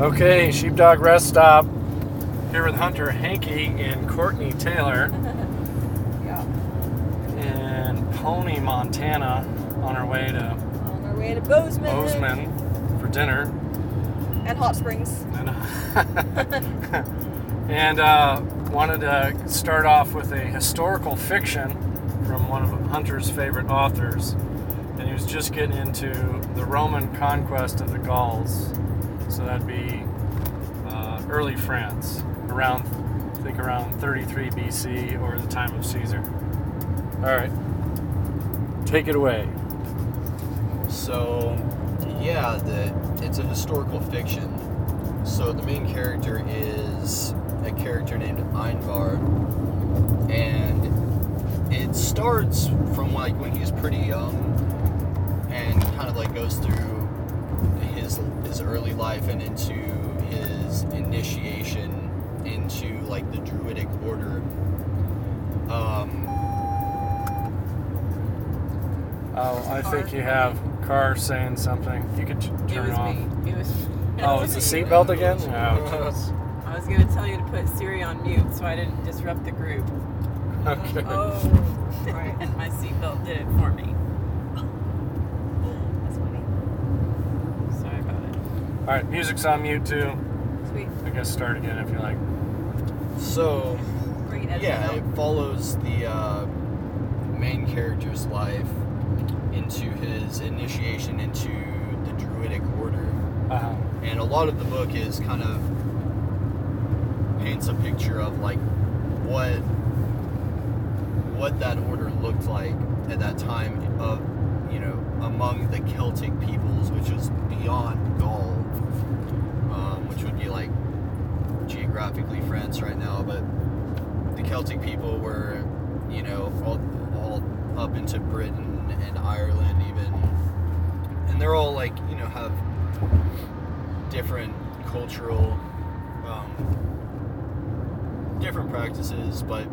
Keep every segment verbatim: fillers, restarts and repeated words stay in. Okay, Sheepdog Rest Stop. Here with Hunter Hankey and Courtney Taylor. Yeah. In Pony, Montana, on our way to... On our way to Bozeman. Bozeman for dinner. And Hot Springs. And, uh, and uh, wanted to start off with a historical fiction from one of Hunter's favorite authors. And he was just getting into the Roman conquest of the Gauls. So that'd be uh, early France, around, I think around thirty-three B C or the time of Caesar. All right, take it away. So, yeah, the, it's a historical fiction. So the main character is a character named Einvar, and it starts from like when he's pretty young, and kind of like goes through his his early life and into his initiation into like the Druidic Order. Um, oh, I think you have Car saying something. You could t- turn it off. It was, oh, it's the seatbelt again? No. I was going to tell you to put Siri on mute so I didn't disrupt the group. Okay. Oh, right. And my seatbelt did it for me. Alright, music's on mute too. Sweet. I guess start again if you like. So, yeah, it follows the uh, main character's life into his initiation into the Druidic Order. Uh-huh. And a lot of the book is kind of paints a picture of like what what that order looked like at that time of, you know, among the Celtic peoples, which is beyond Gaul. Um, which would be like geographically France right now, but the Celtic people were, you know, all, all up into Britain and Ireland even, and they're all like, you know, have different cultural, um, different practices, but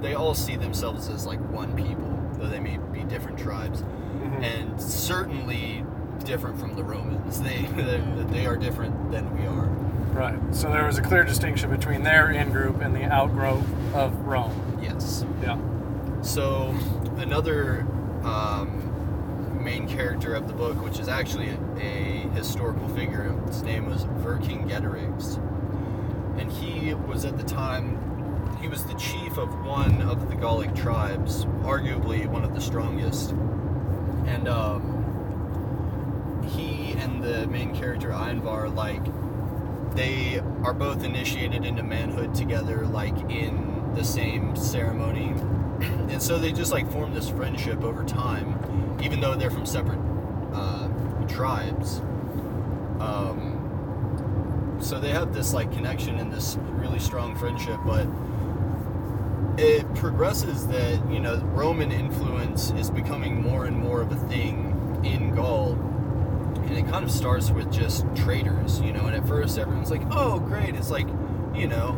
they all see themselves as like one people, though they may be different tribes, mm-hmm. and certainly different from the Romans. They, they they are different than we are. Right. So there was a clear distinction between their in-group and the outgrowth of Rome. Yes. Yeah. So another um, main character of the book, which is actually a, a historical figure, his name was Vercingetorix, and he was at the time he was the chief of one of the Gallic tribes, arguably one of the strongest, and. Um, He and the main character Einvar, like, they are both initiated into manhood together, like in the same ceremony, and so they just like form this friendship over time, even though they're from separate uh, tribes. Um, so they have this like connection and this really strong friendship, but it progresses that, you know, Roman influence is becoming more and more of a thing in Gaul. And it kind of starts with just traders, you know, and at first everyone's like, oh, great, it's like, you know,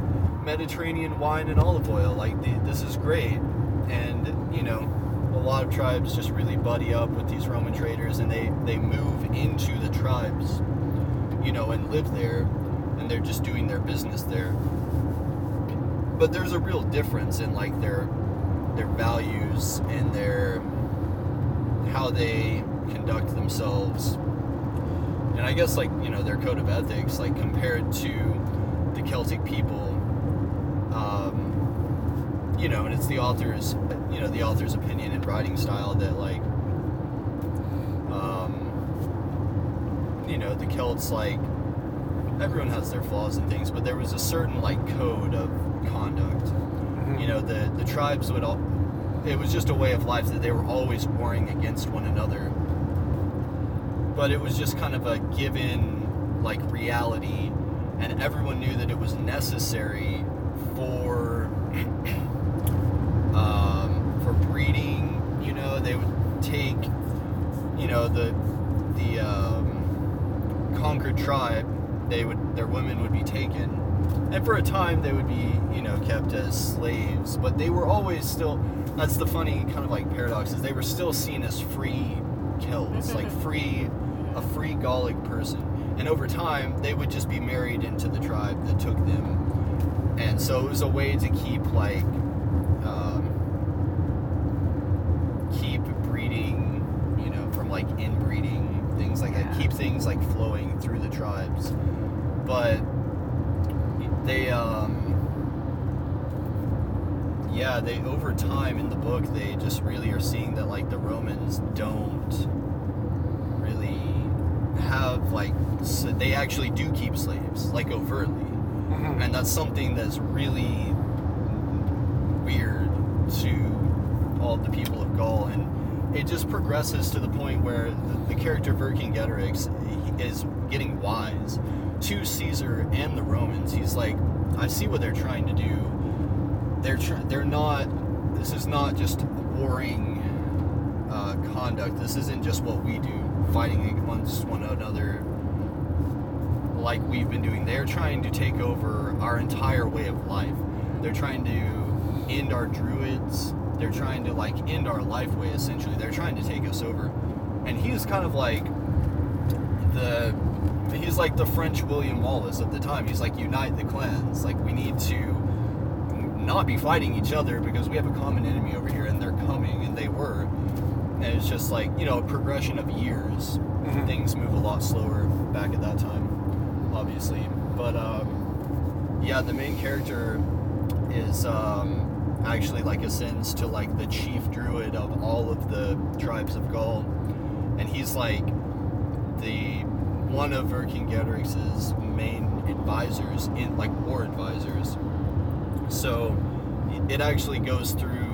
Mediterranean wine and olive oil, like, the, this is great, and, you know, a lot of tribes just really buddy up with these Roman traders, and they, they move into the tribes, you know, and live there, and they're just doing their business there, but there's a real difference in, like, their, their values and their, how they conduct themselves. And I guess, like, you know, their code of ethics, like, compared to the Celtic people, um, you know, and it's the author's, you know, the author's opinion and writing style that, like, um, you know, the Celts, like, everyone has their flaws and things, but there was a certain, like, code of conduct. Mm-hmm. You know, the, the tribes would all, it was just a way of life that they were always warring against one another. But it was just kind of a given, like, reality, and everyone knew that it was necessary for um, for breeding. You know, they would take, you know, the the um, conquered tribe. They would their women would be taken, and for a time they would be, you know, kept as slaves. But they were always still. That's the funny kind of like paradox is they were still seen as free Celts, like free. a free Gallic person. And over time, they would just be married into the tribe that took them. And so it was a way to keep, like, um, keep breeding, you know, from, like, inbreeding, things like yeah. that. Keep things, like, flowing through the tribes. But they, um, yeah, they, over time in the book, they just really are seeing that, like, the Romans don't have, like, so they actually do keep slaves, like, overtly. Mm-hmm. And that's something that's really weird to all the people of Gaul, and it just progresses to the point where the, the character Vercingetorix is getting wise to Caesar and the Romans. He's like, I see what they're trying to do. They're tr- they're not, this is not just warring uh, conduct. This isn't just what we do, fighting against one another like we've been doing. They're trying to take over our entire way of life. They're trying to end our druids. They're trying to, like, end our life way, essentially. They're trying to take us over. And he's kind of like the, he's like the French William Wallace of the time. He's like, unite the clans. Like, we need to not be fighting each other because we have a common enemy over here, and they're coming, and they were. And it's just like, you know, a progression of years. Mm-hmm. Things move a lot slower back at that time, obviously. But, um, yeah, the main character is um, actually, like, ascends to, like, the chief druid of all of the tribes of Gaul. And he's, like, the one of Vercingetorix's main advisors, in, like, war advisors. So it actually goes through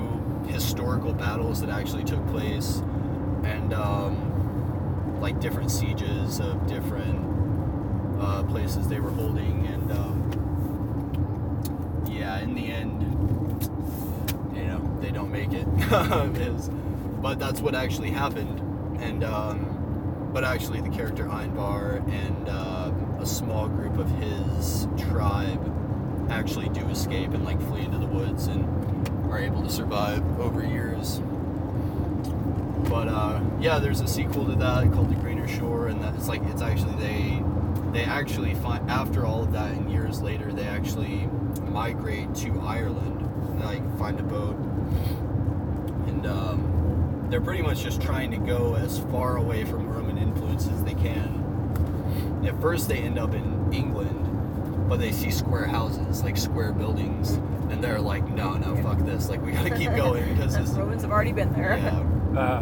historical battles that actually took place, and um, like different sieges of different uh, places they were holding, and um, yeah, in the end, you know, they don't make it. It was, but that's what actually happened. And um, but actually, the character Einvar and uh, a small group of his tribe actually do escape and, like, flee into the woods and are able to survive over years. But uh, yeah, there's a sequel to that called The Greener Shore, and that's like, it's actually, they they actually find, after all of that and years later, they actually migrate to Ireland, and, like, find a boat, and um, they're pretty much just trying to go as far away from Roman influence as they can. At first they end up in England, but they see square houses, like square buildings, and they're like, no, no, fuck this. Like, we gotta keep going because the Romans have already been there. Yeah. Uh.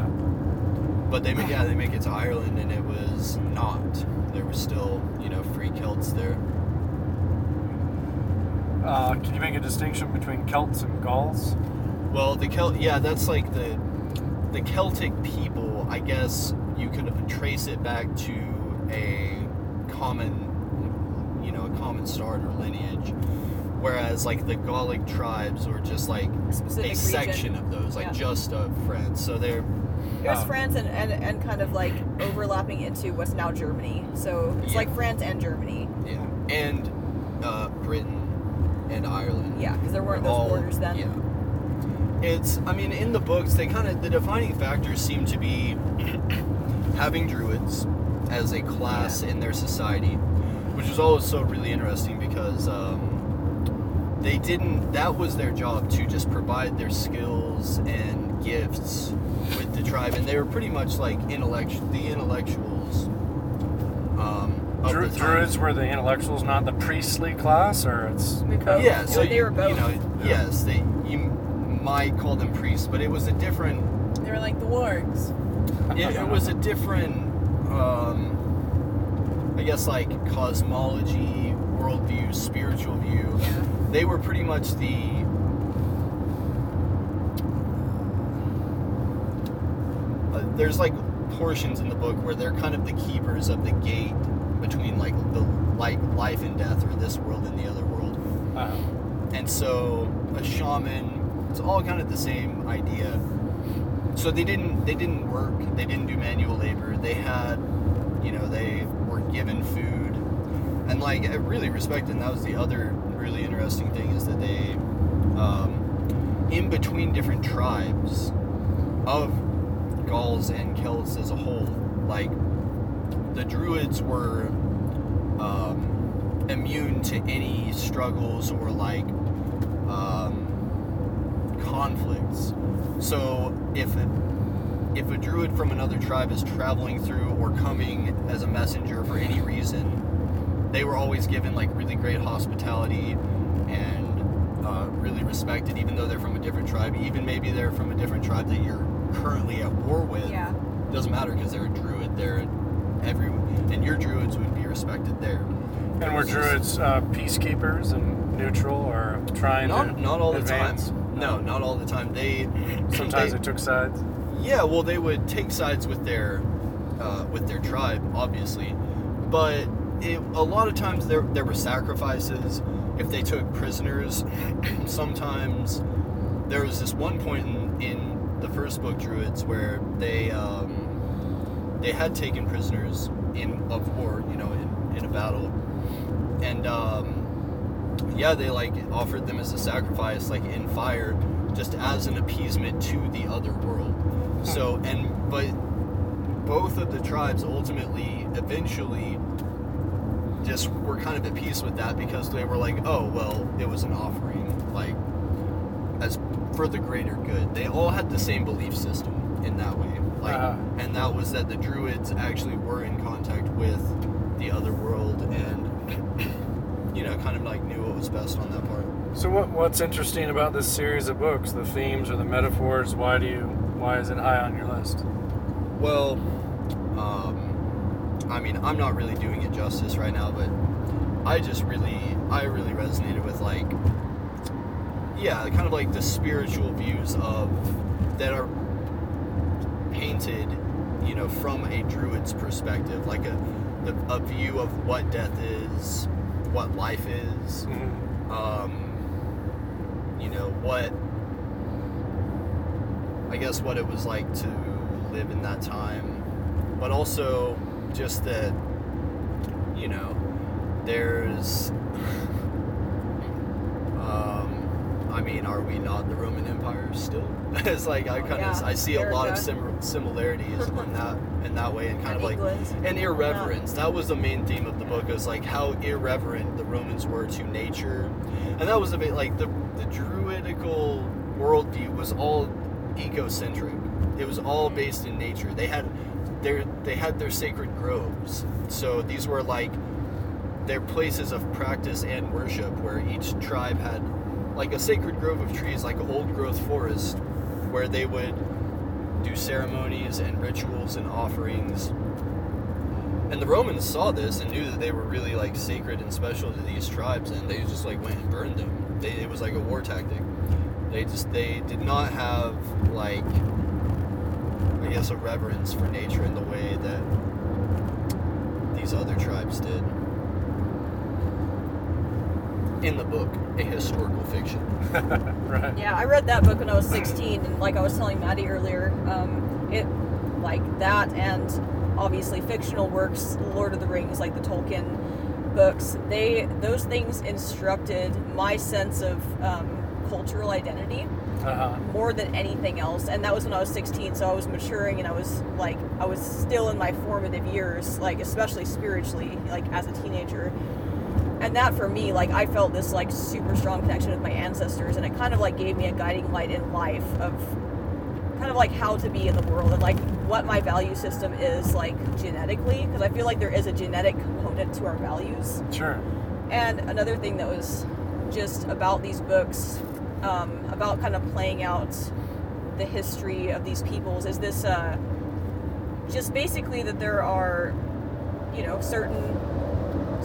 But they, yeah, they make it to Ireland, and it was not. There were still, you know, free Celts there. Uh, can you make a distinction between Celts and Gauls? Well, the Celt, yeah, that's like the the Celtic people. I guess you could trace it back to a common, you know, a common starter lineage. Whereas, like, the Gallic tribes were just, like, a, a section of those, like, yeah. just of France. So they're... There's um, France and, and, and kind of, like, overlapping into what's now Germany. So it's, yeah. like, France and Germany. Yeah. And uh, Britain and Ireland. Yeah, because there weren't those all, borders then. Yeah. It's... I mean, in the books, they kind of... The defining factors seem to be having druids as a class yeah. in their society, which was also really interesting because... Um, They didn't, that was their job, to just provide their skills and gifts with the tribe. And they were pretty much like intellectual, the intellectuals. Um, of Dru- the Druids were the intellectuals, not the priestly class, or it's... Because, yeah, so well, they were both. You know, yeah. Yes, they, you might call them priests, but it was a different... They were like the wargs. It, it was a different, um, I guess, like, cosmology, worldview, spiritual view. Yeah. They were pretty much the, uh, there's, like, portions in the book where they're kind of the keepers of the gate between, like, the like life and death, or this world and the other world. Uh-huh. And so a shaman, it's all kind of the same idea. So they didn't they didn't work, they didn't do manual labor. They had, you know, they were given food, and, like, I really respect, and that was the other really interesting thing, is that they um, in between different tribes of Gauls and Celts as a whole, like, the Druids were to any struggles or like um, conflicts. So if if a druid from another tribe is traveling through or coming as a messenger for any reason, they were always given like really great hospitality and uh, really respected, even though they're from a different tribe. Even maybe they're from a different tribe that you're currently at war with. Yeah. It doesn't matter because they're a druid. They're everyone, and your druids would be respected there. And were druids uh, peacekeepers and neutral, or trying not, to not all advance? The time. No, not all the time. They sometimes they, they took sides. Yeah, well, they would take sides with their uh, with their tribe, obviously, but it, a lot of times there there were sacrifices if they took prisoners. Sometimes there was this one point in, in the first book, Druids, where they um, they had taken prisoners in of war, you know, in, in a battle. And, um, yeah, they, like, offered them as a sacrifice, like, in fire, just as an appeasement to the other world. So, and, but both of the tribes ultimately, eventually, just were kind of at peace with that because they were like, oh, well, it was an offering, like, as for the greater good. They all had the same belief system in that way. Like, uh-huh. And that was that the druids actually were in contact with the other world and... you know, kind of like knew what was best on that part. So what what's interesting about this series of books, the themes or the metaphors, why do you why is it high on your list? Well, um, I mean, I'm not really doing it justice right now, but I just really I really resonated with like yeah, kind of like the spiritual views of that are painted, you know, from a druid's perspective, like a a view of what death is, what life is, mm-hmm. um, you know, what, I guess what it was like to live in that time, but also just that, you know, there's, um, I mean, are we not the Roman Empire still? It's like, I kind of, yeah, I see a lot of sim- similarities in that. in that way and kind of like and irreverence. That was the main theme of the book. It was like how irreverent the Romans were to nature, and that was a bit like the the druidical worldview was all ecocentric. It was all based in nature. They had their they had their sacred groves, so these were like their places of practice and worship, where each tribe had like a sacred grove of trees, like an old growth forest, where they would do ceremonies and rituals and offerings. And the Romans saw this and knew that they were really like sacred and special to these tribes, and they just like went and burned them. They, it was like a war tactic. They just they did not have like I guess a reverence for nature in the way that these other tribes did. In the book, a historical fiction. Right. Yeah, I read that book when I was sixteen, and like I was telling Maddie earlier, um, it, like that and obviously fictional works, Lord of the Rings, like the Tolkien books, they, those things instructed my sense of um, cultural identity uh-huh. more than anything else. And that was when I was sixteen, so I was maturing, and I was like, I was still in my formative years, like especially spiritually, like as a teenager. And that for me, like, I felt this, like, super strong connection with my ancestors, and it kind of, like, gave me a guiding light in life of kind of, like, how to be in the world and, like, what my value system is, like, genetically, because I feel like there is a genetic component to our values. Sure. And another thing that was just about these books, um, about kind of playing out the history of these peoples is this, uh, just basically that there are, you know, certain...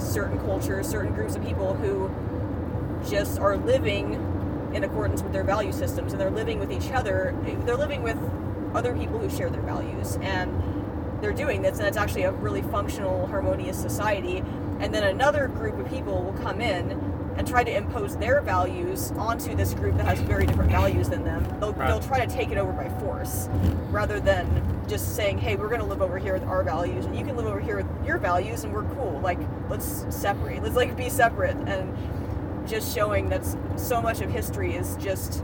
certain cultures, certain groups of people who just are living in accordance with their value systems, and they're living with each other, they're living with other people who share their values, and they're doing this, and it's actually a really functional, harmonious society. And then another group of people will come in and try to impose their values onto this group that has very different values than them. They'll, right. they'll try to take it over by force, rather than just saying, hey, we're going to live over here with our values, and you can live over here with your values, and we're cool. Like, let's separate. Let's, like, be separate. And just showing that so much of history is just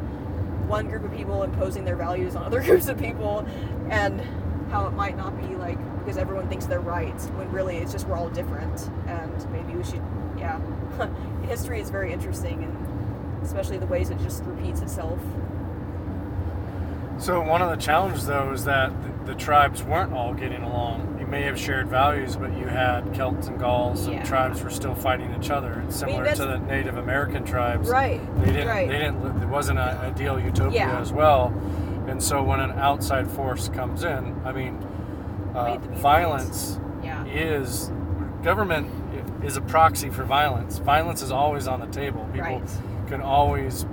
one group of people imposing their values on other groups of people, and how it might not be, like, because everyone thinks they're right, when really it's just we're all different, and maybe we should, yeah. yeah, history is very interesting, and especially the ways it just repeats itself. So one of the challenges, though, is that the, the tribes weren't all getting along. You may have shared values, but you had Celts and Gauls, yeah. and tribes were still fighting each other. And similar I mean, to the Native American tribes, right? They didn't. Right. They didn't. There wasn't an ideal utopia yeah. as well. And so when an outside force comes in, I mean, uh, violence yeah. is government is a proxy for violence. Violence is always on the table. People right. can always.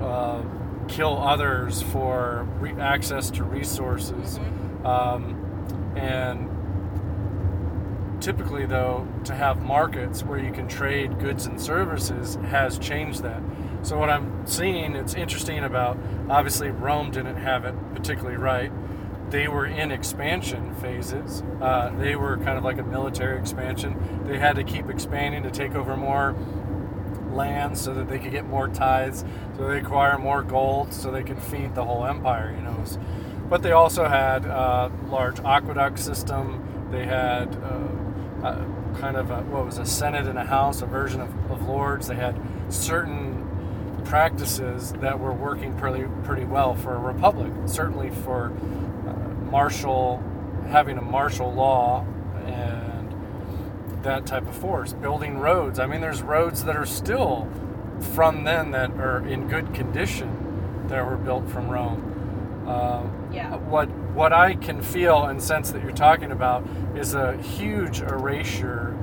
Uh, kill others for re- access to resources. Mm-hmm. Um, and typically, though, to have markets where you can trade goods and services has changed that. So what I'm seeing, it's interesting about, obviously Rome didn't have it particularly right. They were in expansion phases. Uh, they were kind of like a military expansion. They had to keep expanding to take over more land so that they could get more tithes, so they acquire more gold, so they could feed the whole empire, you know. But they also had a large aqueduct system. They had a, a kind of a, what was a Senate and a House, a version of, of Lords. They had certain practices that were working pretty, pretty well for a republic, certainly for uh, martial, having a martial law and that type of force, building roads. I mean, there's roads that are still from then that are in good condition that were built from Rome. Uh, yeah. What what I can feel and sense that you're talking about is a huge erasure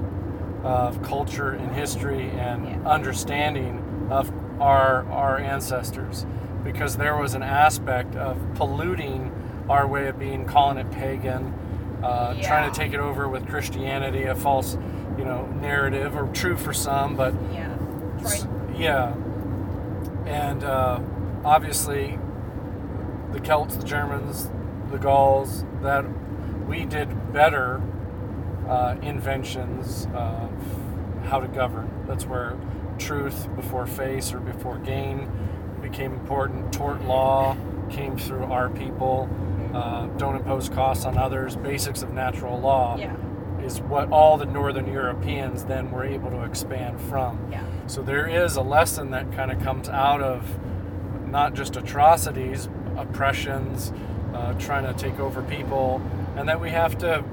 of culture and history and yeah. understanding of our our ancestors, because there was an aspect of polluting our way of being, calling it pagan. Uh, yeah. Trying to take it over with Christianity, a false, you know, narrative, or true for some, but yeah, right. yeah. And uh, obviously, the Celts, the Germans, the Gauls, that we did better uh, inventions of how to govern. That's where truth before face or before gain became important. Tort law came through our people. Uh, don't impose costs on others, basics of natural law yeah. is what all the Northern Europeans then were able to expand from. Yeah. So there is a lesson that kind of comes out of not just atrocities, oppressions, uh, trying to take over people, and that we have to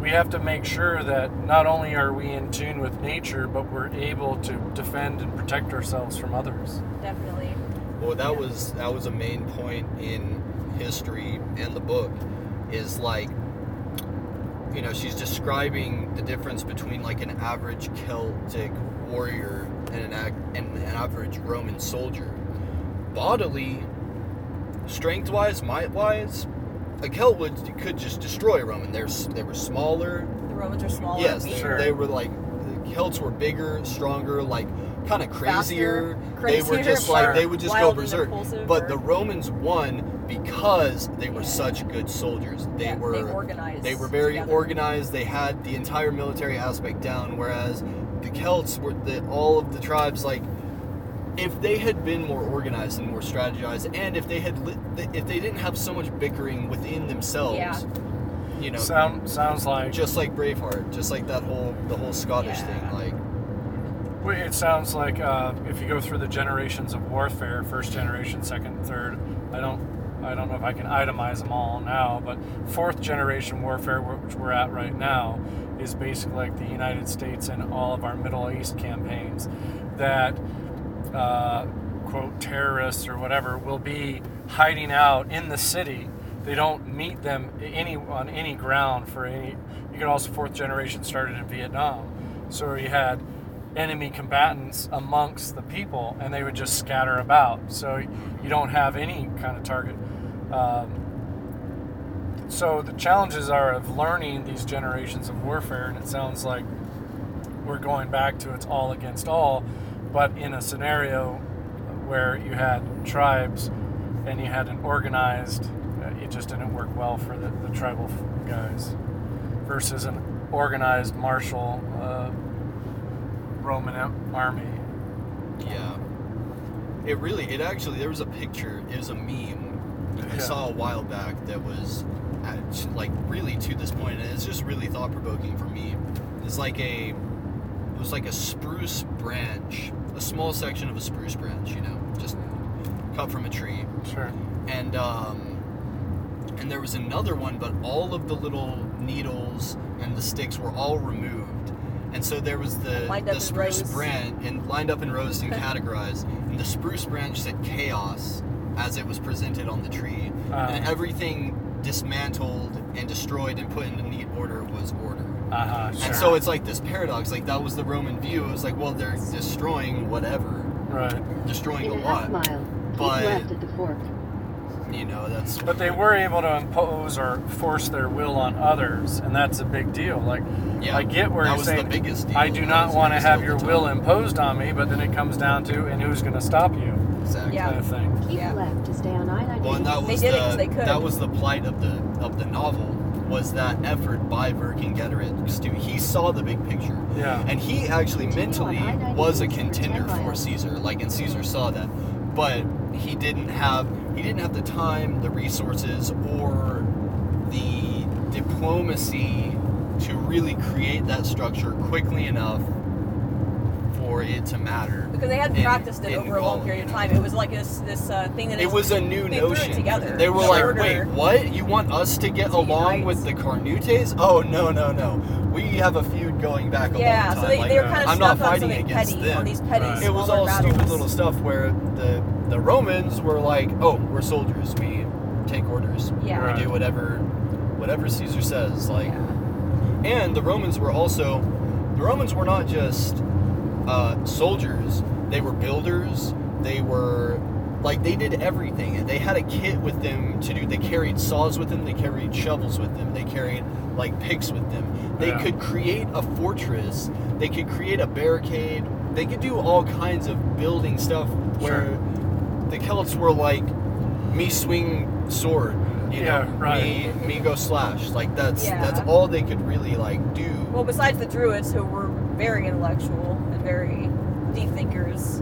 we have to make sure that not only are we in tune with nature, but we're able to defend and protect ourselves from others. Definitely. Well, that yeah. was that was a main point in history and the book, is like, you know, she's describing the difference between like an average Celtic warrior and an, and an average Roman soldier. Bodily, strength-wise, might-wise, a Celt would could just destroy a Roman. They're, they were smaller. The Romans are smaller. Yes, they, sure. they were like, the Celts were bigger, stronger, like kind of crazier. crazier. They were just like, they would just go berserk. But or... the Romans won because they were yeah. such good soldiers. They yeah, were they, organized they were very together. organized. They had the entire military aspect down, whereas the Celts were the, all of the tribes, like, if they had been more organized and more strategized, and if they had li- if they didn't have so much bickering within themselves, yeah. you know, Sound, sounds like just like Braveheart, just like that whole the whole Scottish yeah. thing, like. It sounds like uh, if you go through the generations of warfare, first generation, second, third. I don't. I don't know if I can itemize them all now, but fourth generation warfare, which we're at right now, is basically like the United States and all of our Middle East campaigns, that, uh, quote, terrorists or whatever will be hiding out in the city. They don't meet them any on any ground for any... You can also, fourth generation started in Vietnam. So you had enemy combatants amongst the people, and they would just scatter about. So you don't have any kind of target. Um, so the challenges are of learning these generations of warfare, and it sounds like we're going back to it's all against all, but in a scenario where you had tribes and you had an organized, it just didn't work well for the, the tribal guys versus an organized martial uh, Roman army. Yeah. It really, it actually, there was a picture, it was a meme yeah. I saw a while back that was at, like, really to this point, and it's just really thought-provoking for me. It's like a, it was was like a spruce branch, a small section of a spruce branch, you know, just cut from a tree. Sure. And um, and there was another one, but all of the little needles and the sticks were all removed. And so there was the, the spruce branch, and lined up in rows and categorized. And the spruce branch said chaos as it was presented on the tree. Um, and everything dismantled and destroyed and put into neat order was order. Uh-huh, sure. And so it's like this paradox, like that was the Roman view. It was like, well, they're destroying whatever. Right. Destroying in a lot. Mile, but, left at the fork. You know, that's... But they were able to impose or force their will on others, and that's a big deal. Like, yeah, I get where you're saying, I do not want to have your will imposed on me, but then it comes down to, and who's going to stop you? Exactly. Yeah. Kind of thing. Keep yeah. left to stay on island. Well, and that was they did the, it because they could. That was the plight of the of the novel, was that effort by Vercingetorix to, he saw the big picture. Yeah. And he actually mentally was a contender for Caesar, like, and Caesar saw that. But he didn't have he didn't have the time, the resources, or the diplomacy to really create that structure quickly enough for it to matter. Because they hadn't in, practiced it over a long period of time. It was like this this uh, thing that it was a new they notion. Threw it together. They were the like, order. Wait, what? You want us to get along with the Carnutes? Oh no, no, no. We have a feud going back a yeah, long time. Yeah, so they, like, they were kind of I'm stuck not fighting on against petty, them. On these petty right. It was all battles. Stupid little stuff where the the Romans were like, oh, we're soldiers. We take orders. Yeah. Right. We do whatever whatever Caesar says. Like, yeah. and the Romans were also the Romans were not just uh, soldiers. They were builders. They were like they did everything. They had a kit with them to do. They carried saws with them. They carried shovels with them. They carried like picks with them. They yeah. could create a fortress. They could create a barricade. They could do all kinds of building stuff where. Sure. The Celts were like, me swing sword, you yeah, know, right. me, me go slash. Like, that's yeah. that's all they could really, like, do. Well, besides the Druids, who were very intellectual and very deep thinkers.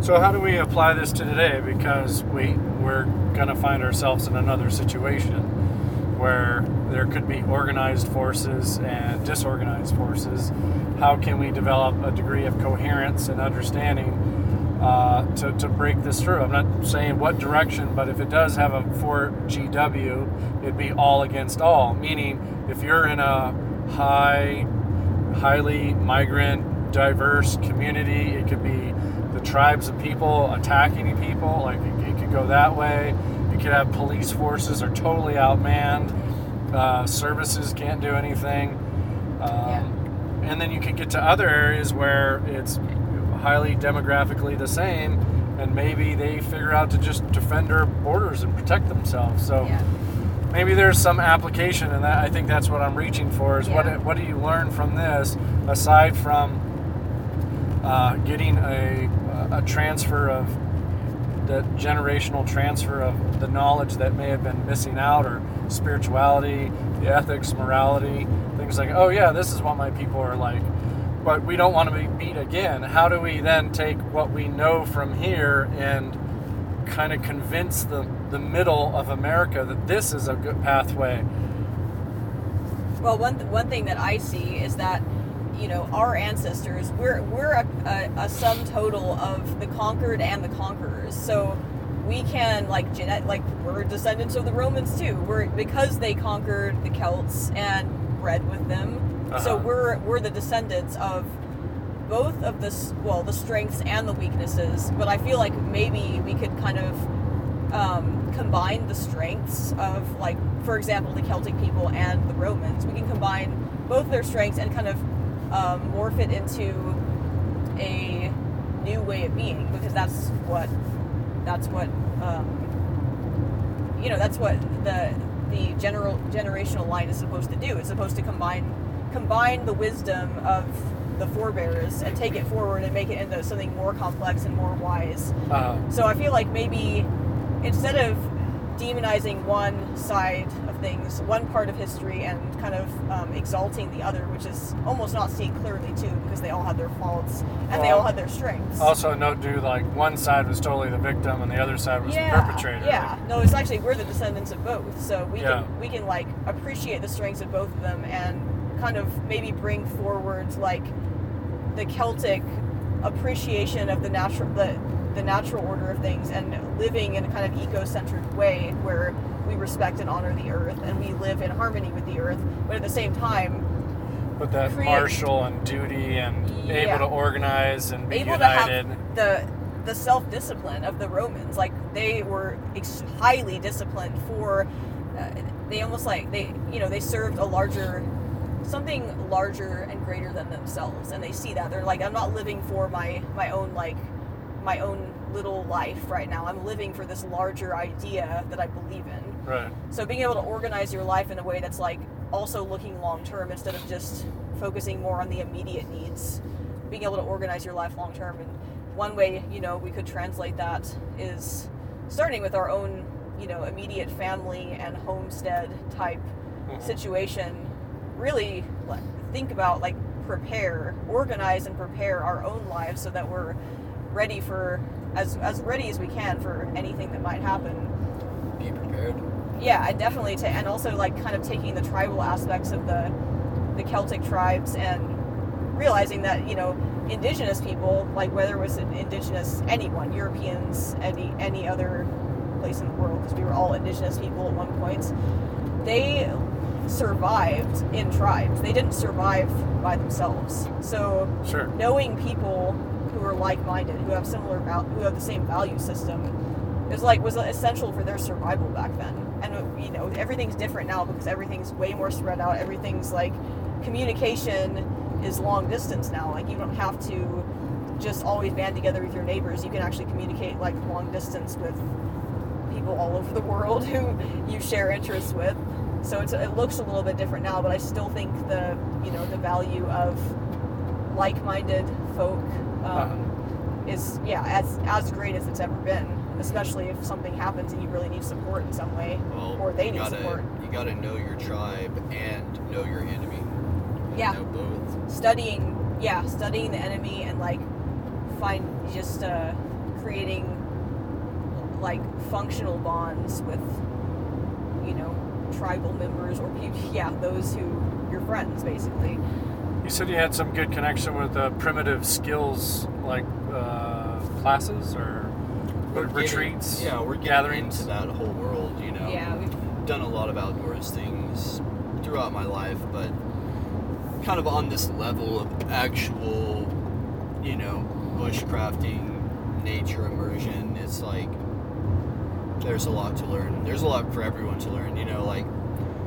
So how do we apply this to today? Because we, we're going to find ourselves in another situation where there could be organized forces and disorganized forces. How can we develop a degree of coherence and understanding Uh, to, to break this through? I'm not saying what direction, but if it does have a four G W, it'd be all against all. Meaning, if you're in a high, highly migrant, diverse community, it could be the tribes of people attacking people. Like, it, it could go that way. You could have police forces are totally outmanned. Uh, services can't do anything. Um, yeah. And then you could get to other areas where it's highly demographically the same, and maybe they figure out to just defend their borders and protect themselves. So yeah. maybe there's some application, and that, I think that's what I'm reaching for, is yeah. what what do you learn from this, aside from uh, getting a, a transfer of, that generational transfer of the knowledge that may have been missing out, or spirituality, the ethics, morality, things like, oh yeah, this is what my people are like. But we don't want to be beat again. How do we then take what we know from here and kind of convince the, the middle of America that this is a good pathway? Well, one th- one thing that I see is that, you know, our ancestors, we're, we're a, a, a sum total of the conquered and the conquerors. So we can, like, genet- like we're descendants of the Romans too. We're, because they conquered the Celts and bred with them. Uh-huh. So we're we're the descendants of both of the well the strengths and the weaknesses, but I feel like maybe we could kind of um, combine the strengths of, like, for example, the Celtic people and the Romans. We can combine both their strengths and kind of um, morph it into a new way of being, because that's what that's what um, you know that's what the the general generational line is supposed to do. It's supposed to combine. combine the wisdom of the forebears and take it forward and make it into something more complex and more wise. Uh-huh. So I feel like maybe instead of demonizing one side of things, one part of history, and kind of um, exalting the other, which is almost not seen clearly too, because they all had their faults and well, they all had their strengths. Also, no, do like one side was totally the victim and the other side was yeah, the perpetrator. Yeah, no, it's actually we're the descendants of both, so we yeah. can we can like appreciate the strengths of both of them and kind of maybe bring forward, like, the Celtic appreciation of the natural the, the natural order of things, and living in a kind of eco-centered way where we respect and honor the earth and we live in harmony with the earth, but at the same time but that create, martial and duty and yeah, able to organize and be able united. To have the the self-discipline of the Romans, like they were ex- highly disciplined for uh, they almost like they you know they served a larger something larger and greater than themselves, and they see that they're like, I'm not living for my my own like my own little life right now. I'm living for this larger idea that I believe in. Right. So being able to organize your life in a way that's like also looking long term instead of just focusing more on the immediate needs. Being able to organize your life long term, and one way, you know, we could translate that is starting with our own, you know, immediate family and homestead type mm-hmm. situation. Really think about like prepare, organize and prepare our own lives so that we're ready for as as ready as we can for anything that might happen. Be prepared. Yeah, I definitely ta- and also like kind of taking the tribal aspects of the the Celtic tribes and realizing that, you know, indigenous people, like whether it was an indigenous anyone, Europeans, any any other place in the world, because we were all indigenous people at one point, they survived in tribes. They didn't survive by themselves. So sure. Knowing people who are like-minded, who have similar, who have the same value system, is like was essential for their survival back then. And you know, everything's different now because everything's way more spread out. Everything's like communication is long distance now. Like you don't have to just always band together with your neighbors. You can actually communicate like long distance with people all over the world who you share interests with. So it's, it looks a little bit different now, but I still think the you know the value of like-minded folk um, uh-huh. is yeah as as great as it's ever been. Especially if something happens and you really need support in some way, well, or they need gotta, support. You got to know your tribe and know your enemy. You yeah. Know both. Studying, yeah, studying the enemy and like find just uh, creating like functional bonds with you know. tribal members or people, yeah, those who your friends basically. You said you had some good connection with uh, primitive skills like uh, classes or we're retreats. Getting, yeah, we're getting gatherings. Into that whole world, you know. Yeah, we've done a lot of outdoors things throughout my life, but kind of on this level of actual, you know, bushcrafting, nature immersion. It's like. There's a lot to learn. There's a lot for everyone to learn. You know, like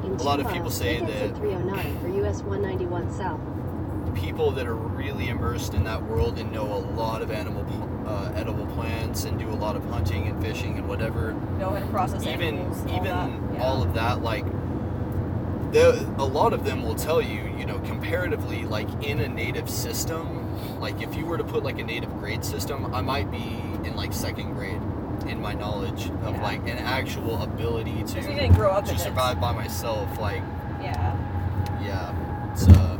a lot of people say that three oh nine for U S one ninety-one south. People that are really immersed in that world and know a lot of animal uh, edible plants and do a lot of hunting and fishing and whatever. Know how to process even animals, all even that. Yeah. All of that. Like, the a lot of them will tell you, you know, comparatively, like in a native system, like if you were to put like a native grade system, I might be in like second grade. In my knowledge of yeah. like an actual ability to didn't grow up to survive it. By myself, like yeah, yeah, it's uh,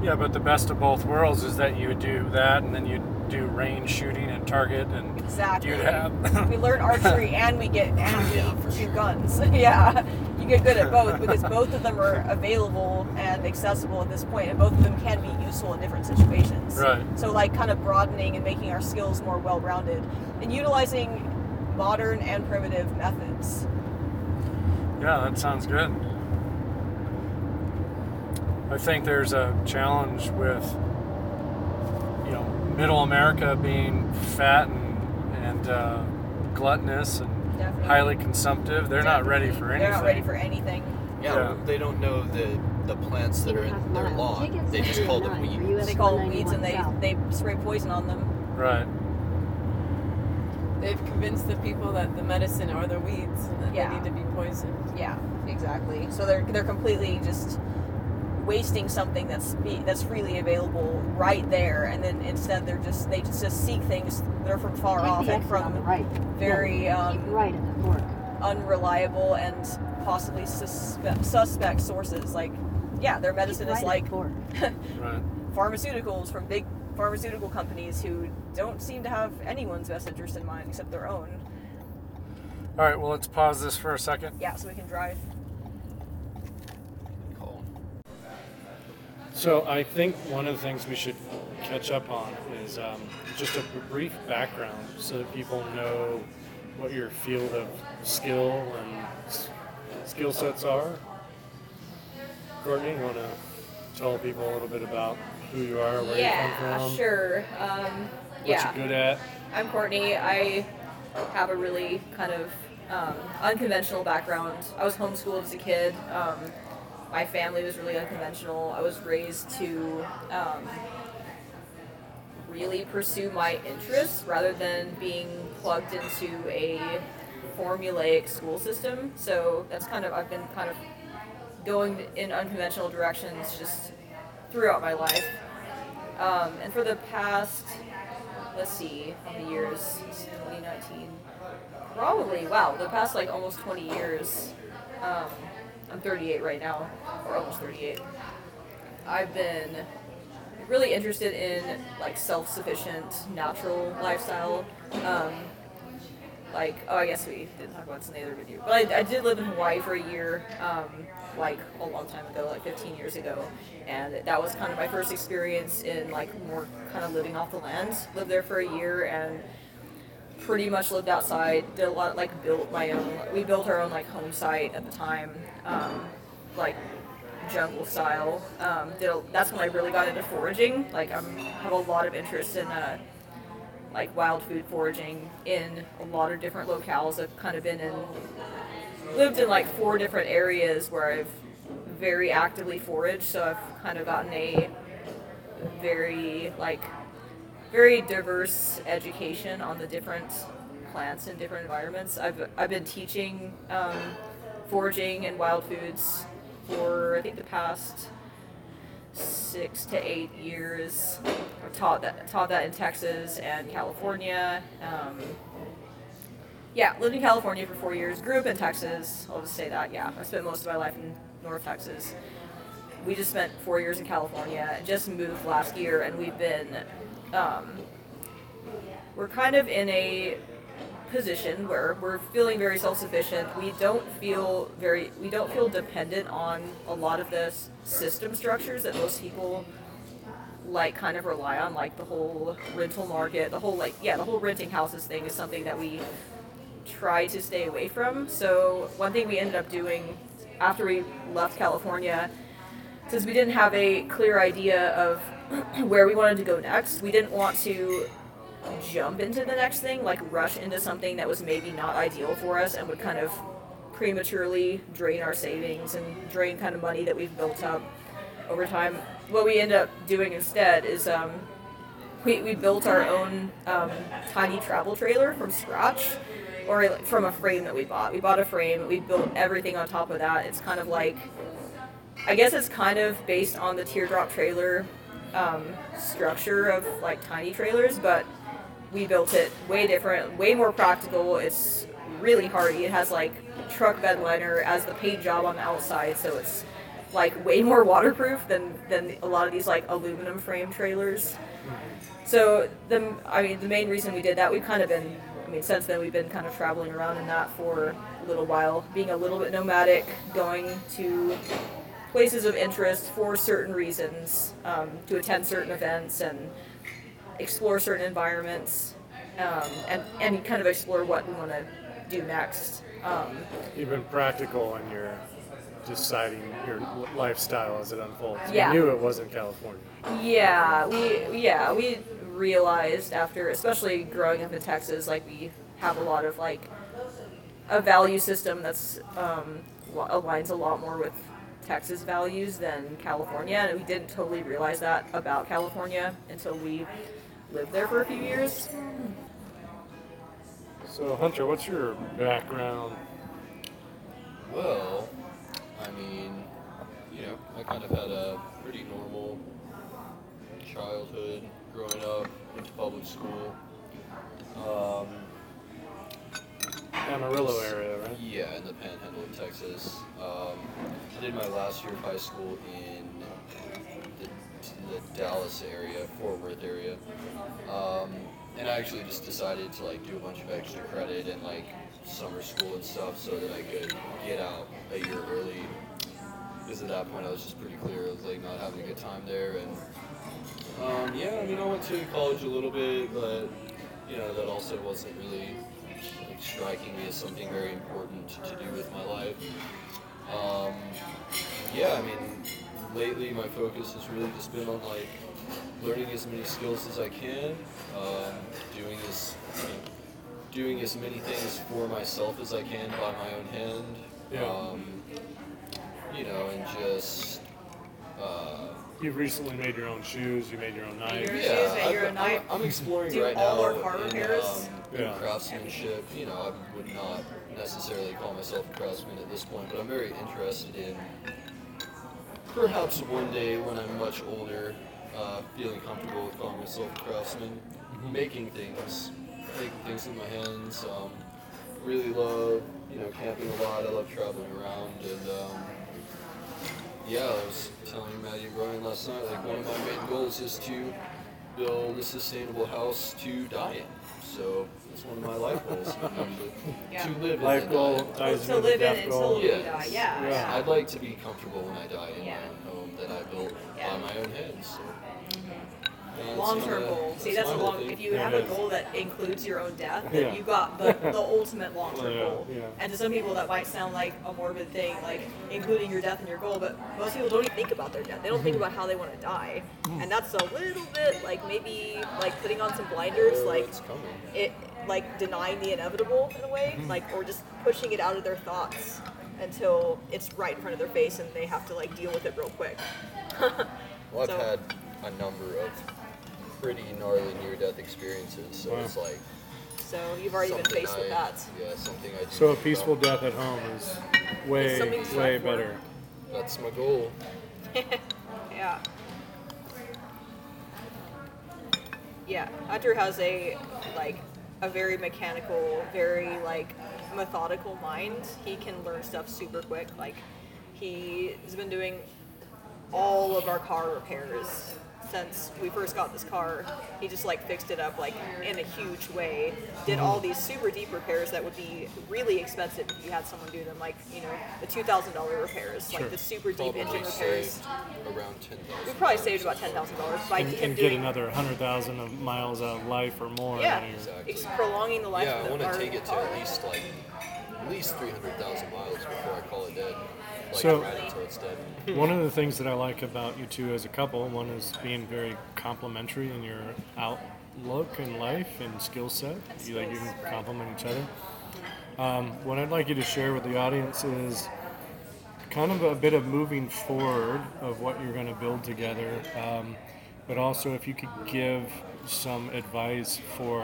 yeah. But the best of both worlds is that you do that, and then you do range shooting and target, and exactly. You have we learn archery and we get and we yeah, shoot sure. guns. yeah, you get good at both because both of them are available and accessible at this point, and both of them can be useful in different situations. Right. So like kind of broadening and making our skills more well-rounded and utilizing. Modern and primitive methods. Yeah, that sounds good. I think there's a challenge with, you know, middle America being fat and, and uh, gluttonous and Definitely. Highly consumptive. They're Definitely. Not ready for anything. They're not ready for anything. Yeah, yeah. They don't know the, the plants that are in their lawn. They just call them weeds. They call them weeds and they, they spray poison on them. Right. They've convinced the people that the medicine are the weeds and that yeah. they need to be poisoned. Yeah, exactly. So they're they're completely just wasting something that's be, that's freely available right there, and then instead they're just they just, just seek things that are from far off and from right. very yeah, um, right in the fork. Unreliable and possibly suspe- suspect sources. Like, yeah, their medicine right is like right. pharmaceuticals from big. Pharmaceutical companies who don't seem to have anyone's best interest in mind except their own. All right, well, let's pause this for a second. Yeah, so we can drive. Cool. So I think one of the things we should catch up on is um, just a brief background so that people know what your field of skill and s- skill sets are. Courtney, you want to tell people a little bit about who you are, where yeah, you come from? Sure. Um, yeah, sure. What you're good at? I'm Courtney. I have a really kind of um, unconventional background. I was homeschooled as a kid. Um, my family was really unconventional. I was raised to um, really pursue my interests rather than being plugged into a formulaic school system. So that's kind of, I've been kind of going in unconventional directions just throughout my life. Um, and for the past, let's see, how many years, twenty nineteen, probably, wow, the past like almost twenty years, um, I'm thirty-eight right now, or almost thirty-eight, I've been really interested in like self-sufficient, natural lifestyle. Um, like, oh, I guess we didn't talk about this in the other video, but I, I did live in Hawaii for a year, um, like a long time ago, like fifteen years ago, and that was kind of my first experience in like more kind of living off the land. Lived there for a year and pretty much lived outside, did a lot, like built my own, we built our own like home site at the time, um, like jungle style. Um, did a, that's when I really got into foraging. Like I have a lot of interest in uh, like wild food foraging in a lot of different locales. I've kind of been in, lived in like four different areas where I've very actively foraged, so I've kind of gotten a very like very diverse education on the different plants and different environments. I've I've been teaching um, foraging and wild foods for I think the past six to eight years. I taught that taught that in Texas and California. Um, yeah, lived in California for four years. Grew up in Texas. I'll just say that. Yeah, I spent most of my life in North Texas. We just spent four years in California. Just moved last year, and we've been. Um, we're kind of in a position where we're feeling very self-sufficient. We don't feel very, we don't feel dependent on a lot of the system structures that most people like kind of rely on, like the whole rental market, the whole like, yeah, the whole renting houses thing is something that we try to stay away from. So one thing we ended up doing after we left California, since we didn't have a clear idea of where we wanted to go next. We didn't want to jump into the next thing, like rush into something that was maybe not ideal for us and would kind of prematurely drain our savings and drain kind of money that we've built up over time. What we end up doing instead is um, we, we built our own um, tiny travel trailer from scratch or from a frame that we bought. We bought a frame, we built everything on top of that. It's kind of like, I guess it's kind of based on the teardrop trailer Um, structure of like tiny trailers, but we built it way different, way more practical. It's really hardy. It has like truck bed liner as the paint job on the outside, so it's like way more waterproof than than a lot of these like aluminum frame trailers. So the I mean the main reason we did that, we've kind of been I mean since then we've been kind of traveling around in that for a little while, being a little bit nomadic, going to places of interest for certain reasons, um, to attend certain events and explore certain environments, um, and, and kind of explore what we want to do next. Um, You've been practical in your deciding your lifestyle as it unfolds. Yeah. You knew it wasn't California. Yeah, we, yeah, we realized after, especially growing up in Texas, like we have a lot of like a value system that's um, aligns a lot more with Texas values than California, and we didn't totally realize that about California until we lived there for a few years. So Hunter, what's your background? Well, I mean, you know, I kind of had a pretty normal childhood growing up, went to public school. Um, Amarillo area, right? Yeah, in the Panhandle of Texas. Um, I did my last year of high school in the, the Dallas area, Fort Worth area, um, and I actually just decided to like do a bunch of extra credit and like summer school and stuff so that I could get out a year early. because at that point I was just pretty clear I was like not having a good time there. And um, yeah, I mean, I went to college a little bit, but you know, that also wasn't really like striking me as something very important to do with my life. Um, yeah, I mean, lately my focus has really just been on like learning as many skills as I can, um, doing as I mean, doing as many things for myself as I can by my own hand. Yeah. Um, you know, and just. Uh, You've recently made your own shoes. You made your own knives. Your yeah, shoes, made your own knife. I'm, I'm exploring Do right all now our car in, um, yeah. in craftsmanship. You know, I would not necessarily call myself a craftsman at this point, but I'm very interested in perhaps one day when I'm much older, uh, feeling comfortable with calling myself a craftsman, mm-hmm. making things, making things with my hands. Um, really love, you know, camping a lot. I love traveling around, and um, yeah, I was telling Maddie and Brian last night, like, one of my main goals is to build a sustainable house to die in. So it's one of my life goals. yeah. To live life in goal, die. To live in until you die, yeah. yeah. I'd like to be comfortable when I die in yeah. my own home that I built yeah. by my own hands. So. Long-term goal. See, that's a long. If you have a goal that includes your own death, then yeah. you got the, the ultimate long-term yeah, goal. Yeah. And to some people, that might sound like a morbid thing, like including your death in your goal. But most people don't even think about their death. They don't think about how they want to die. And that's a little bit like maybe like putting on some blinders, like it, like denying the inevitable in a way, like or just pushing it out of their thoughts until it's right in front of their face and they have to like deal with it real quick. Well, I've had a number of pretty gnarly near-death experiences, so wow. it's like... So you've already been faced I, with that. Yeah, something I do. So a peaceful about. death at home is way, way better. For. That's my goal. yeah. Yeah, Hunter has a, like, a very mechanical, very, like, methodical mind. He can learn stuff super quick. Like, he's been doing all of our car repairs since we first got this car. He just like fixed it up like in a huge way, did all these super deep repairs that would be really expensive if you had someone do them, like, you know, the two thousand dollars repairs, like sure. the super deep probably engine repairs. Around ten thousand dollars. We probably saved about ten thousand dollars by and, him and doing... get another one hundred thousand of miles out of life or more. Yeah, exactly. It's prolonging the life yeah, of the car. Yeah, I want to take it car. to at least like at least three hundred thousand miles before I call it dead. Like so, one of the things that I like about you two as a couple, one is being very complementary in your outlook in life and skill set. You like you can complement each other. Um, what I'd like you to share with the audience is kind of a bit of moving forward of what you're going to build together, um, but also if you could give some advice for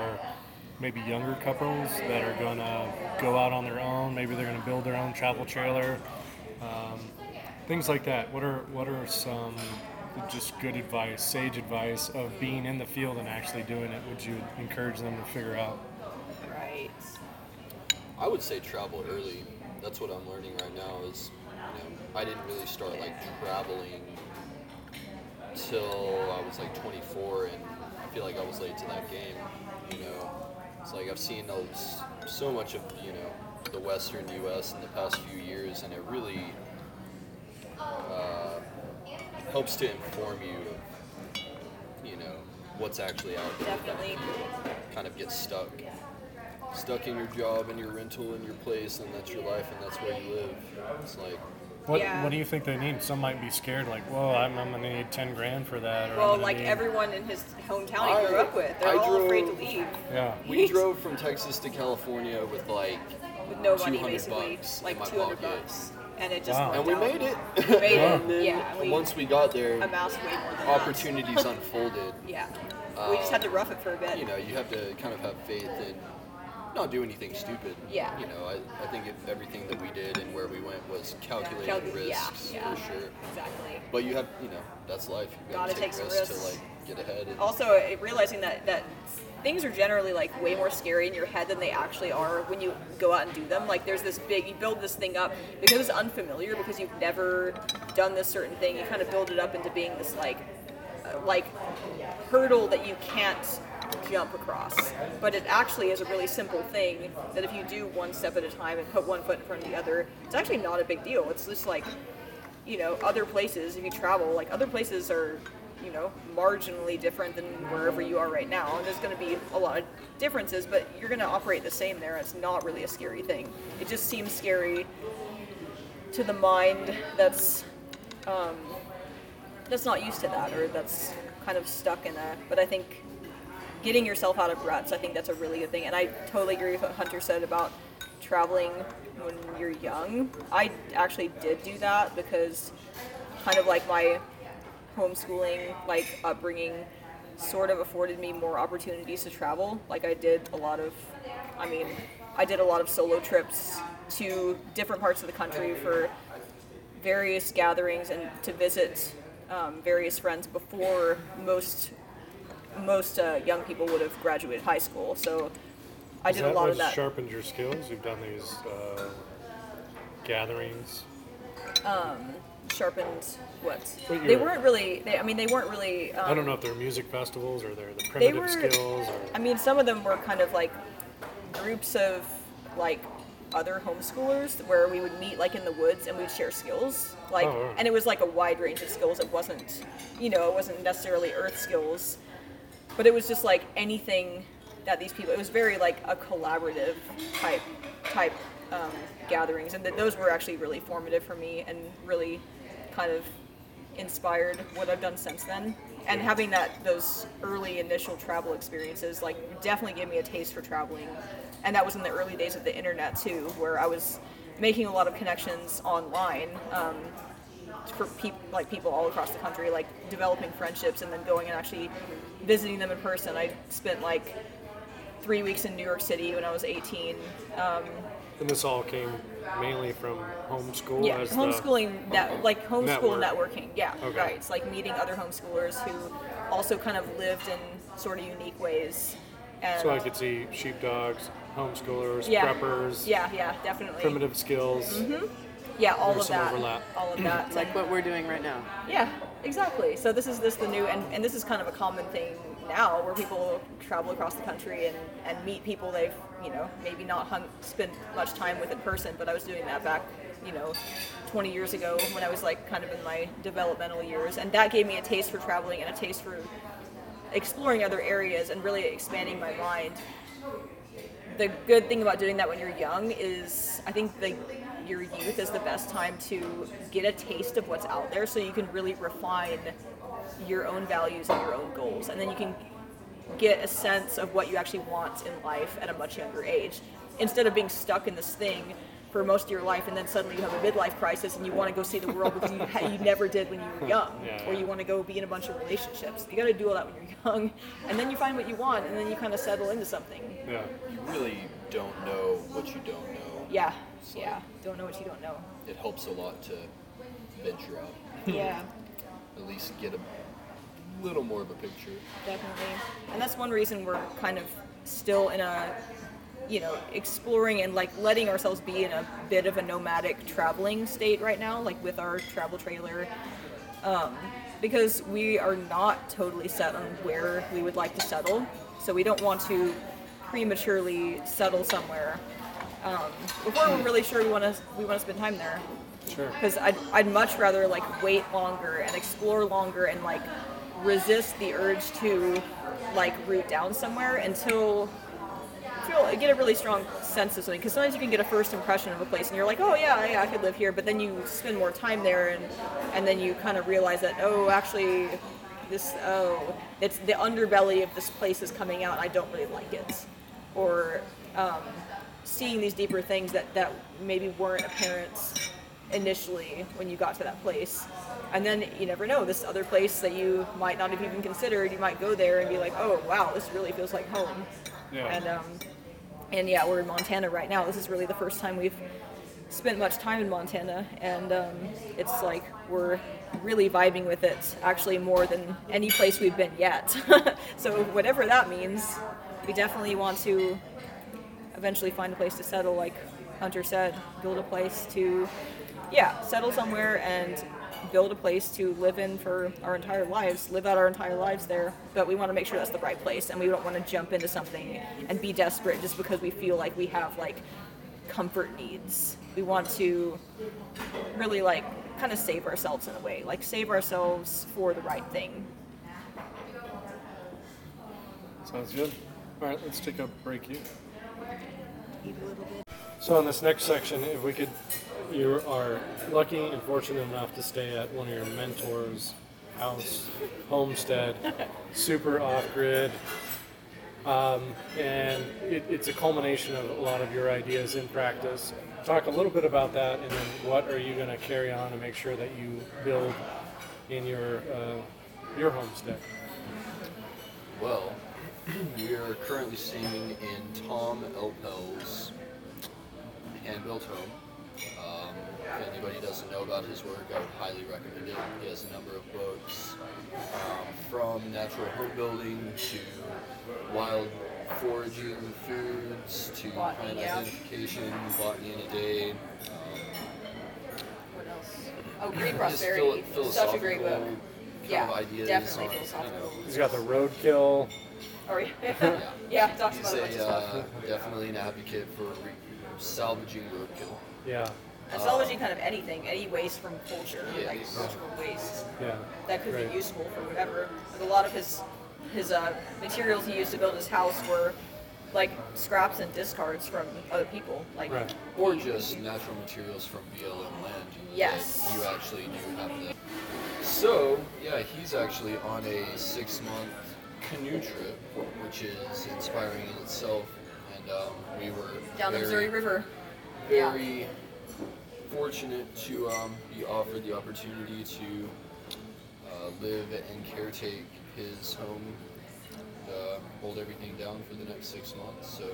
maybe younger couples that are going to go out on their own. Maybe they're going to build their own travel trailer. Um, things like that. What are what are some just good advice, sage advice of being in the field and actually doing it? Would you encourage them to figure out? Right. I would say travel early. That's what I'm learning right now. Is you know, I didn't really start like traveling till I was like twenty-four, and I feel like I was late to that game. You know, it's like I've seen so much of you know. the Western U S in the past few years, and it really uh, helps to inform you of, you know, what's actually out there. Definitely. Kind of get stuck. Stuck in your job and your rental and your place, and that's your life, and that's where you live. It's like... What, yeah. what do you think they need? Some might be scared, like, whoa, I'm, I'm going to need ten grand for that. Or well, like need... everyone in his hometown he grew up with. They're I all drove, afraid to leave. Yeah. We drove from Texas to California with, like, with no money, basically, bucks like two hundred bucks, and it just wow. and we out. made it. We made yeah. it. And then yeah, we once we got there, amassed way more than opportunities unfolded. Yeah, um, we just had to rough it for a bit. You know, you have to kind of have faith and not do anything stupid. Yeah. You know, I, I think if everything that we did and where we went was calculated yeah. Calcul- risks yeah. Yeah. for sure. Exactly. But you have, you know, that's life. You gotta, gotta take, take risks, risks to like get ahead. And also, realizing that that. Things are generally like way more scary in your head than they actually are when you go out and do them. Like there's this big, you build this thing up because it's unfamiliar, because you've never done this certain thing. You kind of build it up into being this like, uh, like hurdle that you can't jump across. But it actually is a really simple thing that if you do one step at a time and put one foot in front of the other, it's actually not a big deal. It's just like you know, other places, if you travel, like other places are, you know, marginally different than wherever you are right now. And there's going to be a lot of differences, but you're going to operate the same there. It's not really a scary thing. It just seems scary to the mind that's um, that's not used to that, or that's kind of stuck in that. But I think getting yourself out of ruts, I think that's a really good thing. And I totally agree with what Hunter said about traveling when you're young. I actually did do that because kind of like my homeschooling, like upbringing, sort of afforded me more opportunities to travel. Like I did a lot of, I mean, I did a lot of solo trips to different parts of the country for various gatherings and to visit um, various friends before most most uh, young people would have graduated high school. So I did a lot of that. Has that sharpened your skills? You've done these uh, gatherings. Um. Sharpened what? They weren't really. They, I mean, they weren't really. Um, I don't know if they're music festivals or they're the primitive they were, skills. Or... I mean, some of them were kind of like groups of like other homeschoolers where we would meet like in the woods and we'd share skills. Like, oh, right. And it was like a wide range of skills. It wasn't, you know, it wasn't necessarily earth skills, but it was just like anything that these people. It was very like a collaborative type type um, gatherings, and th- those were actually really formative for me and really kind of inspired what I've done since then. And having that, those early initial travel experiences, like definitely gave me a taste for traveling. And that was in the early days of the internet too, where I was making a lot of connections online um, for people, like people all across the country, like developing friendships and then going and actually visiting them in person. I spent like three weeks in New York City when I was eighteen. Um, And this all came mainly from homeschool? Yeah, as homeschooling, the ne- like homeschool network. networking. Yeah, okay. Right. It's like meeting other homeschoolers who also kind of lived in sort of unique ways. And so I could see sheepdogs, homeschoolers, yeah. preppers. Yeah, yeah, definitely. Primitive skills. Mm-hmm. Yeah, all of that. Overlap. All of that. It's like what we're doing right now. Yeah, exactly. So this is this the new, and, and this is kind of a common thing now where people travel across the country and, and meet people they've, you know, maybe not hung, spent much time with in person, but I was doing that back, you know, twenty years ago when I was like kind of in my developmental years. And that gave me a taste for traveling and a taste for exploring other areas and really expanding my mind. The good thing about doing that when you're young is I think the your youth is the best time to get a taste of what's out there so you can really refine your own values and your own goals, and then you can get a sense of what you actually want in life at a much younger age instead of being stuck in this thing for most of your life and then suddenly you have a midlife crisis and you want to go see the world because you, ha- you never did when you were young, yeah, yeah. Or you want to go be in a bunch of relationships. You got to do all that when you're young, and then you find what you want and then you kind of settle into something. Yeah, you really don't know what you don't know. Yeah, so yeah, don't know what you don't know. It helps a lot to venture out. Yeah. At least get a little more of a picture. Definitely. And that's one reason we're kind of still in a, you know, exploring and like letting ourselves be in a bit of a nomadic traveling state right now, like with our travel trailer, um, because we are not totally set on where we would like to settle. So we don't want to prematurely settle somewhere um, before we're really sure we want to we want to spend time there. Sure. Because I'd, I'd much rather like wait longer and explore longer and like resist the urge to like root down somewhere until feel get a really strong sense of something. Because sometimes you can get a first impression of a place and you're like, oh yeah, yeah, I could live here. But then you spend more time there and and then you kind of realize that oh actually this oh it's the underbelly of this place is coming out. And I don't really like it. Or um, seeing these deeper things that that maybe weren't apparent initially when you got to that place. And then you never know, this other place that you might not have even considered, you might go there and be like, oh wow, this really feels like home. Yeah. And um and yeah, we're in Montana right now. This is really the first time we've spent much time in Montana, and um it's like we're really vibing with it actually more than any place we've been yet. So whatever that means, we definitely want to eventually find a place to settle, like Hunter said, build a place to Yeah, settle somewhere and build a place to live in for our entire lives, live out our entire lives there. But we want to make sure that's the right place, and we don't want to jump into something and be desperate just because we feel like we have like comfort needs. We want to really like kind of save ourselves in a way, like save ourselves for the right thing. Sounds good. All right, let's take a break here. So in this next section, if we could, you are lucky and fortunate enough to stay at one of your mentors' house, homestead, super off-grid, um, and it, it's a culmination of a lot of your ideas in practice. Talk a little bit about that, and then what are you going to carry on and make sure that you build in your uh, your homestead? Well, we are currently staying in Tom Elpel's Hand Built Home. Um, if anybody doesn't know about his work, I would highly recommend it. He has a number of books, um, from natural home building to wild foraging foods to plant identification, Botany in a Day. Um, what else? Oh, Great Prosperity. Such a great book. Yeah, definitely philosophical. He's got the Roadkill. Oh, yeah. yeah. yeah, he talks He's about a, a bunch of stuff. Uh, definitely an advocate for re- salvaging roadkill. Yeah. And salvaging kind of anything, any waste from culture, yeah, like cultural waste. Yeah. That could right. be useful for whatever. Like a lot of his his uh, materials he used to build his house were like scraps and discards from other people. Like right. Or just natural materials from B L M land. Yes. You actually do have that. So, yeah, he's actually on a six month canoe trip, which is inspiring in itself. And um, we were down very, the Missouri River. Very yeah. fortunate to um, be offered the opportunity to uh, live and caretake his home, and uh, hold everything down for the next six months. So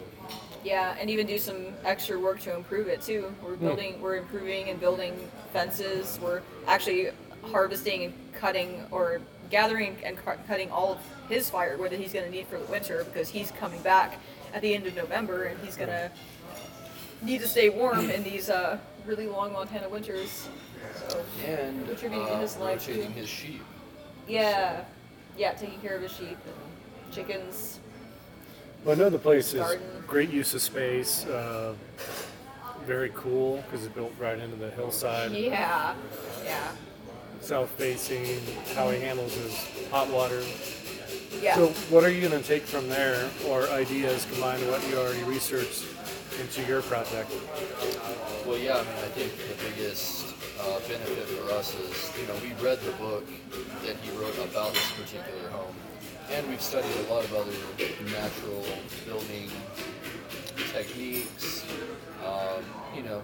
yeah, and even do some extra work to improve it too. We're building, mm. we're improving and building fences. We're actually harvesting and cutting or gathering and cu- cutting all of his firewood that he's going to need for the winter, because he's coming back at the end of November, and he's going to need to stay warm in these uh, really long Montana winters. So, and contributing uh, to his life, rotating his sheep. Yeah, so. yeah, taking care of his sheep and chickens. Well, I know the place garden. is great use of space. Uh, very cool, because it's built right into the hillside. Yeah, yeah. South facing, how he handles his hot water. Yeah. So what are you going to take from there, or ideas combined with what you already researched into your project? Well, yeah, I mean, I think the biggest uh, benefit for us is, you know, we read the book that he wrote about this particular home, and we've studied a lot of other natural building techniques, um, you know.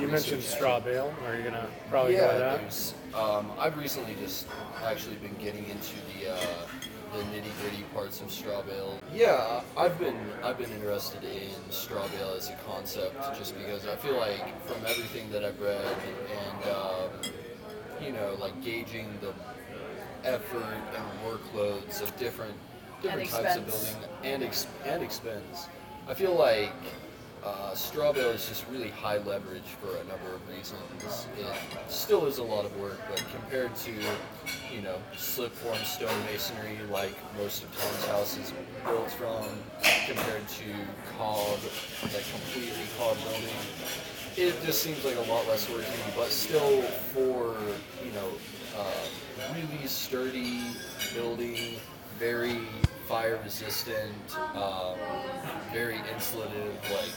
You mentioned straw bale. Are you going to probably yeah, go with that? Um, I've recently just actually been getting into the uh, the nitty-gritty parts of straw bale. Yeah, I've been I've been interested in straw bale as a concept, just because I feel like from everything that I've read and, um, you know, like gauging the effort and workloads of different different types of building and, ex- and expense, I feel like Uh, straw bale is just really high leverage for a number of reasons. It still is a lot of work, but compared to, you know, slip form stone masonry, like most of Tom's house is built from, compared to cob, like completely cob building, it just seems like a lot less work to me, but still for, you know, uh, really sturdy building, very fire resistant, um, very insulative, like,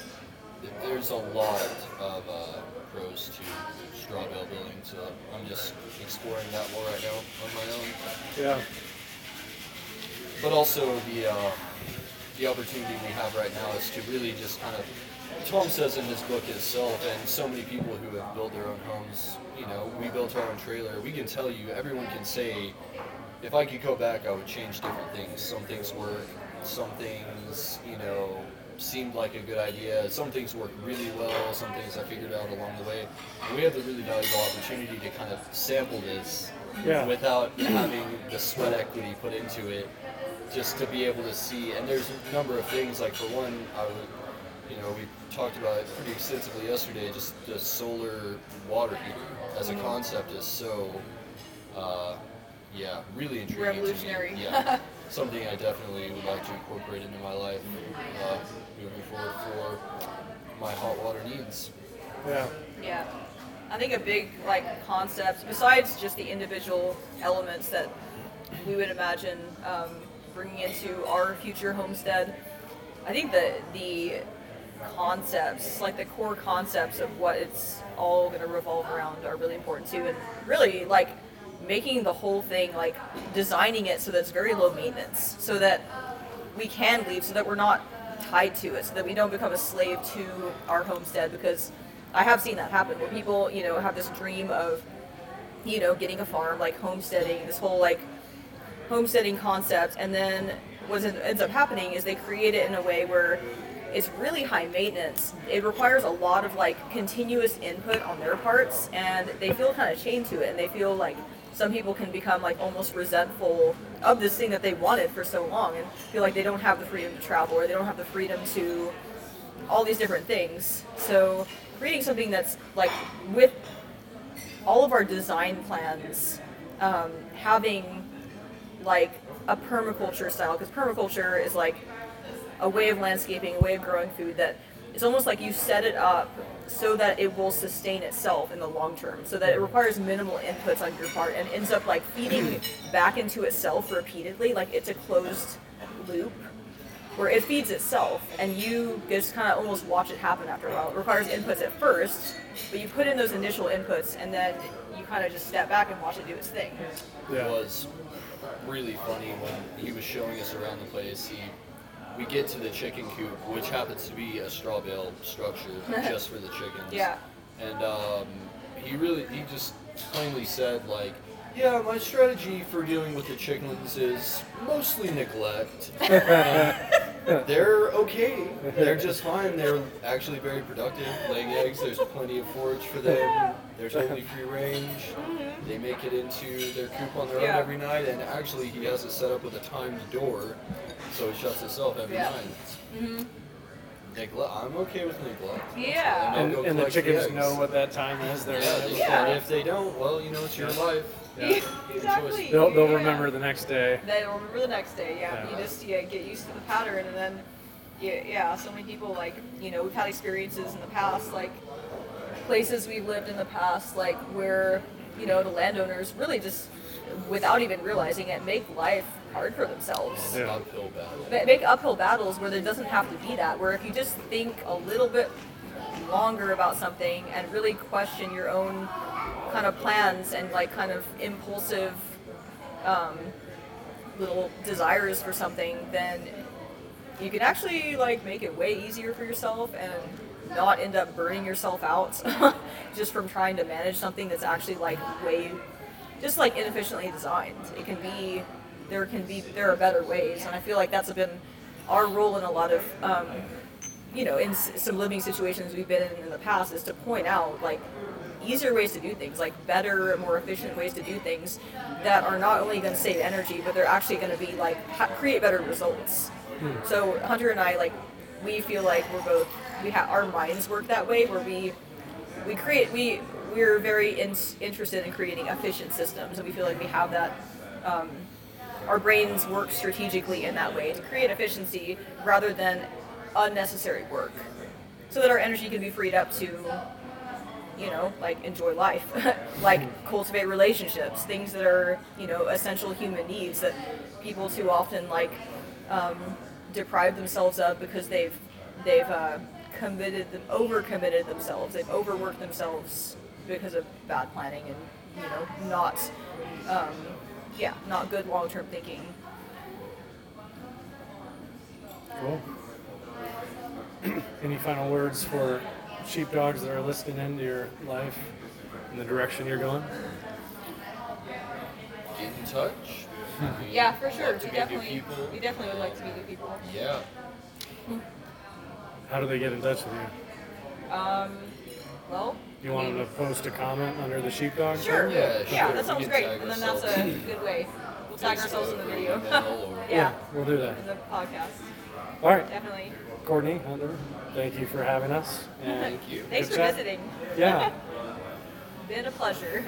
there's a lot of uh, pros to straw bale building, so I'm just exploring that more right now on my own. Yeah. But also the uh, the opportunity we have right now is to really just kind of, Tom says in his book itself, and so many people who have built their own homes, you know, we built our own trailer, we can tell you, everyone can say, if I could go back, I would change different things. Some things work, some things, you know, seemed like a good idea. Some things work really well, some things I figured out along the way. We have the really valuable opportunity to kind of sample this yeah. without having the sweat equity put into it, just to be able to see. And there's a number of things, like for one, I would, you know, we talked about it pretty extensively yesterday, just the solar water heater as a concept is so, uh, yeah, really intriguing. Revolutionary. Yeah. Something I definitely would like to incorporate into my life uh, moving forward for my hot water needs. Yeah. Yeah. I think a big like concept, besides just the individual elements that we would imagine um, bringing into our future homestead, I think that the concepts, like the core concepts of what it's all going to revolve around, are really important too. And really like making the whole thing, like designing it so that it's very low maintenance, so that we can leave, so that we're not tied to it, so that we don't become a slave to our homestead. Because I have seen that happen, where people, you know, have this dream of, you know, getting a farm, like homesteading, this whole like homesteading concept, and then what ends up happening is they create it in a way where it's really high maintenance. It requires a lot of like continuous input on their parts, and they feel kind of chained to it, and they feel like some people can become like almost resentful of this thing that they wanted for so long, and feel like they don't have the freedom to travel, or they don't have the freedom to all these different things. So creating something that's like, with all of our design plans, um, having like a permaculture style, because permaculture is like a way of landscaping, a way of growing food that it's almost like you set it up so that it will sustain itself in the long term, so that it requires minimal inputs on your part and ends up like feeding back into itself repeatedly. Like it's a closed loop where it feeds itself, and you just kind of almost watch it happen after a while. It requires inputs at first, but you put in those initial inputs, and then you kind of just step back and watch it do its thing. Yeah. It was really funny when he was showing us around the place. He, we get to the chicken coop, which happens to be a straw bale structure just for the chickens. Yeah. And um, he really, he just plainly said, like, yeah, my strategy for dealing with the chickens is mostly neglect. um, They're okay. They're just fine. They're actually very productive. Laying eggs, there's plenty of forage for them. They're totally free range. They make it into their coop on their yeah. own every night. And actually, he has it set up with a timed door, so it shuts itself every yeah. night. Mm-hmm. Neglect. I'm okay with neglect. Yeah. And, and, and the chickens eggs. know what that time is. They're yeah. Right. yeah. And if they don't, well, you know, it's your life. Yeah. Exactly. They'll, they'll yeah. remember the next day. They'll remember the next day, yeah. yeah. You just yeah, get used to the pattern, and then, yeah, yeah, so many people, like, you know, we've had experiences in the past, like, places we've lived in the past, like, where, you know, the landowners really just, without even realizing it, make life hard for themselves. Yeah. Uphill battles. Make uphill battles where there doesn't have to be that, where if you just think a little bit longer about something and really question your own kind of plans and like kind of impulsive um, little desires for something, then you can actually like make it way easier for yourself and not end up burning yourself out just from trying to manage something that's actually like way just like inefficiently designed. It can be there can be there are better ways, and I feel like that's been our role in a lot of um, you know in s- some living situations we've been in in the past, is to point out like easier ways to do things, like better, more efficient ways to do things that are not only going to save energy, but they're actually going to be like ha- create better results. Hmm. So Hunter and I, like, we feel like we're both we have our minds work that way, where we we create we we're very in- interested in creating efficient systems, and we feel like we have that. Um, our brains work strategically in that way to create efficiency rather than unnecessary work, so that our energy can be freed up to, you know, like enjoy life, like cultivate relationships, things that are, you know, essential human needs that people too often like um, deprive themselves of because they've they've uh, committed them, overcommitted themselves, they've overworked themselves because of bad planning and, you know, not um, yeah, not good long-term thinking. Cool. Any final words for sheepdogs that are listening into your life and the direction you're going? Get in touch. Yeah, for sure. Like we, definitely, we definitely would like to meet new people. Yeah. Hmm. How do they get in touch with you? Um, well... You want I mean, them to post a comment under the sheepdog? Sure. Yeah, sure. yeah, that sounds great. And then that's a good way. We'll tag ourselves in the video. yeah. yeah, we'll do that. In the podcast. All right. Definitely. Courtney, Hunter, thank you for having us. And thank you. Thanks for chat. visiting. Yeah. Been a pleasure.